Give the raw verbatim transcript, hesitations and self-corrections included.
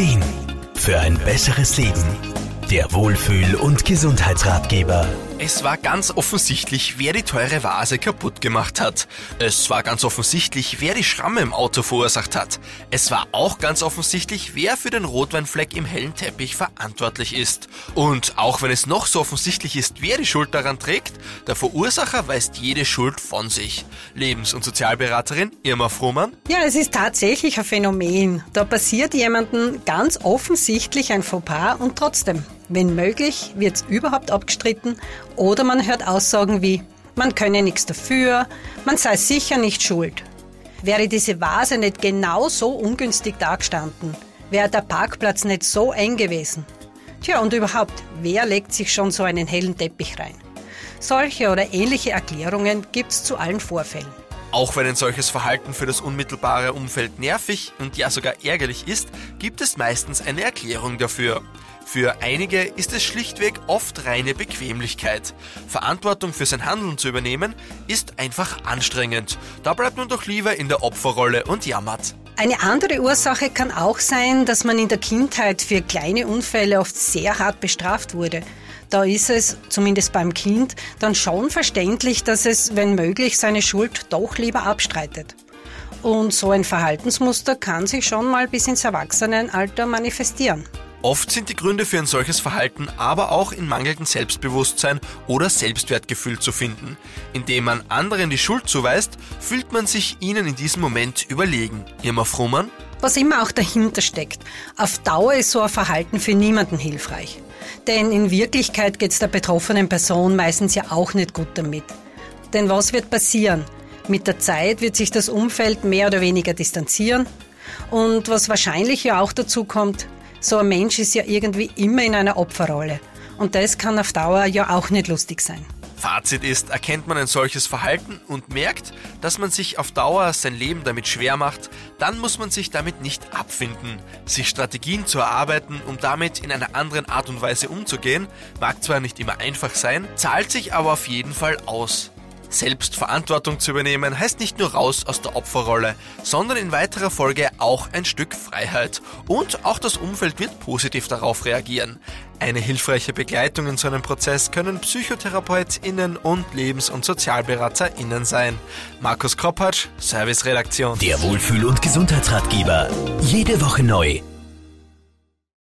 Ideen für ein besseres Leben. Der Wohlfühl- und Gesundheitsratgeber. Es war ganz offensichtlich, wer die teure Vase kaputt gemacht hat. Es war ganz offensichtlich, wer die Schramme im Auto verursacht hat. Es war auch ganz offensichtlich, wer für den Rotweinfleck im hellen Teppich verantwortlich ist. Und auch wenn es noch so offensichtlich ist, wer die Schuld daran trägt, der Verursacher weist jede Schuld von sich. Lebens- und Sozialberaterin Irma Frohmann. Ja, es ist tatsächlich ein Phänomen. Da passiert jemandem ganz offensichtlich ein Fauxpas und trotzdem, wenn möglich, wird es überhaupt abgestritten oder man hört Aussagen wie, man könne nichts dafür, man sei sicher nicht schuld. Wäre diese Vase nicht genau so ungünstig dagestanden, wäre der Parkplatz nicht so eng gewesen. Tja, und überhaupt, wer legt sich schon so einen hellen Teppich rein? Solche oder ähnliche Erklärungen gibt's zu allen Vorfällen. Auch wenn ein solches Verhalten für das unmittelbare Umfeld nervig und ja sogar ärgerlich ist, gibt es meistens eine Erklärung dafür. Für einige ist es schlichtweg oft reine Bequemlichkeit. Verantwortung für sein Handeln zu übernehmen, ist einfach anstrengend. Da bleibt man doch lieber in der Opferrolle und jammert. Eine andere Ursache kann auch sein, dass man in der Kindheit für kleine Unfälle oft sehr hart bestraft wurde. Da ist es, zumindest beim Kind, dann schon verständlich, dass es, wenn möglich, seine Schuld doch lieber abstreitet. Und so ein Verhaltensmuster kann sich schon mal bis ins Erwachsenenalter manifestieren. Oft sind die Gründe für ein solches Verhalten aber auch in mangelndem Selbstbewusstsein oder Selbstwertgefühl zu finden. Indem man anderen die Schuld zuweist, fühlt man sich ihnen in diesem Moment überlegen. Irma Frohmann? Was immer auch dahinter steckt, auf Dauer ist so ein Verhalten für niemanden hilfreich. Denn in Wirklichkeit geht es der betroffenen Person meistens ja auch nicht gut damit. Denn was wird passieren? Mit der Zeit wird sich das Umfeld mehr oder weniger distanzieren. Und was wahrscheinlich ja auch dazu kommt, so ein Mensch ist ja irgendwie immer in einer Opferrolle. Und das kann auf Dauer ja auch nicht lustig sein. Fazit ist, erkennt man ein solches Verhalten und merkt, dass man sich auf Dauer sein Leben damit schwer macht, dann muss man sich damit nicht abfinden. Sich Strategien zu erarbeiten, um damit in einer anderen Art und Weise umzugehen, mag zwar nicht immer einfach sein, zahlt sich aber auf jeden Fall aus. Selbst Verantwortung zu übernehmen, heißt nicht nur raus aus der Opferrolle, sondern in weiterer Folge auch ein Stück Freiheit. Und auch das Umfeld wird positiv darauf reagieren. Eine hilfreiche Begleitung in so einem Prozess können PsychotherapeutInnen und Lebens- und SozialberaterInnen sein. Markus Kropatsch, Service Redaktion. Der Wohlfühl- und Gesundheitsratgeber. Jede Woche neu.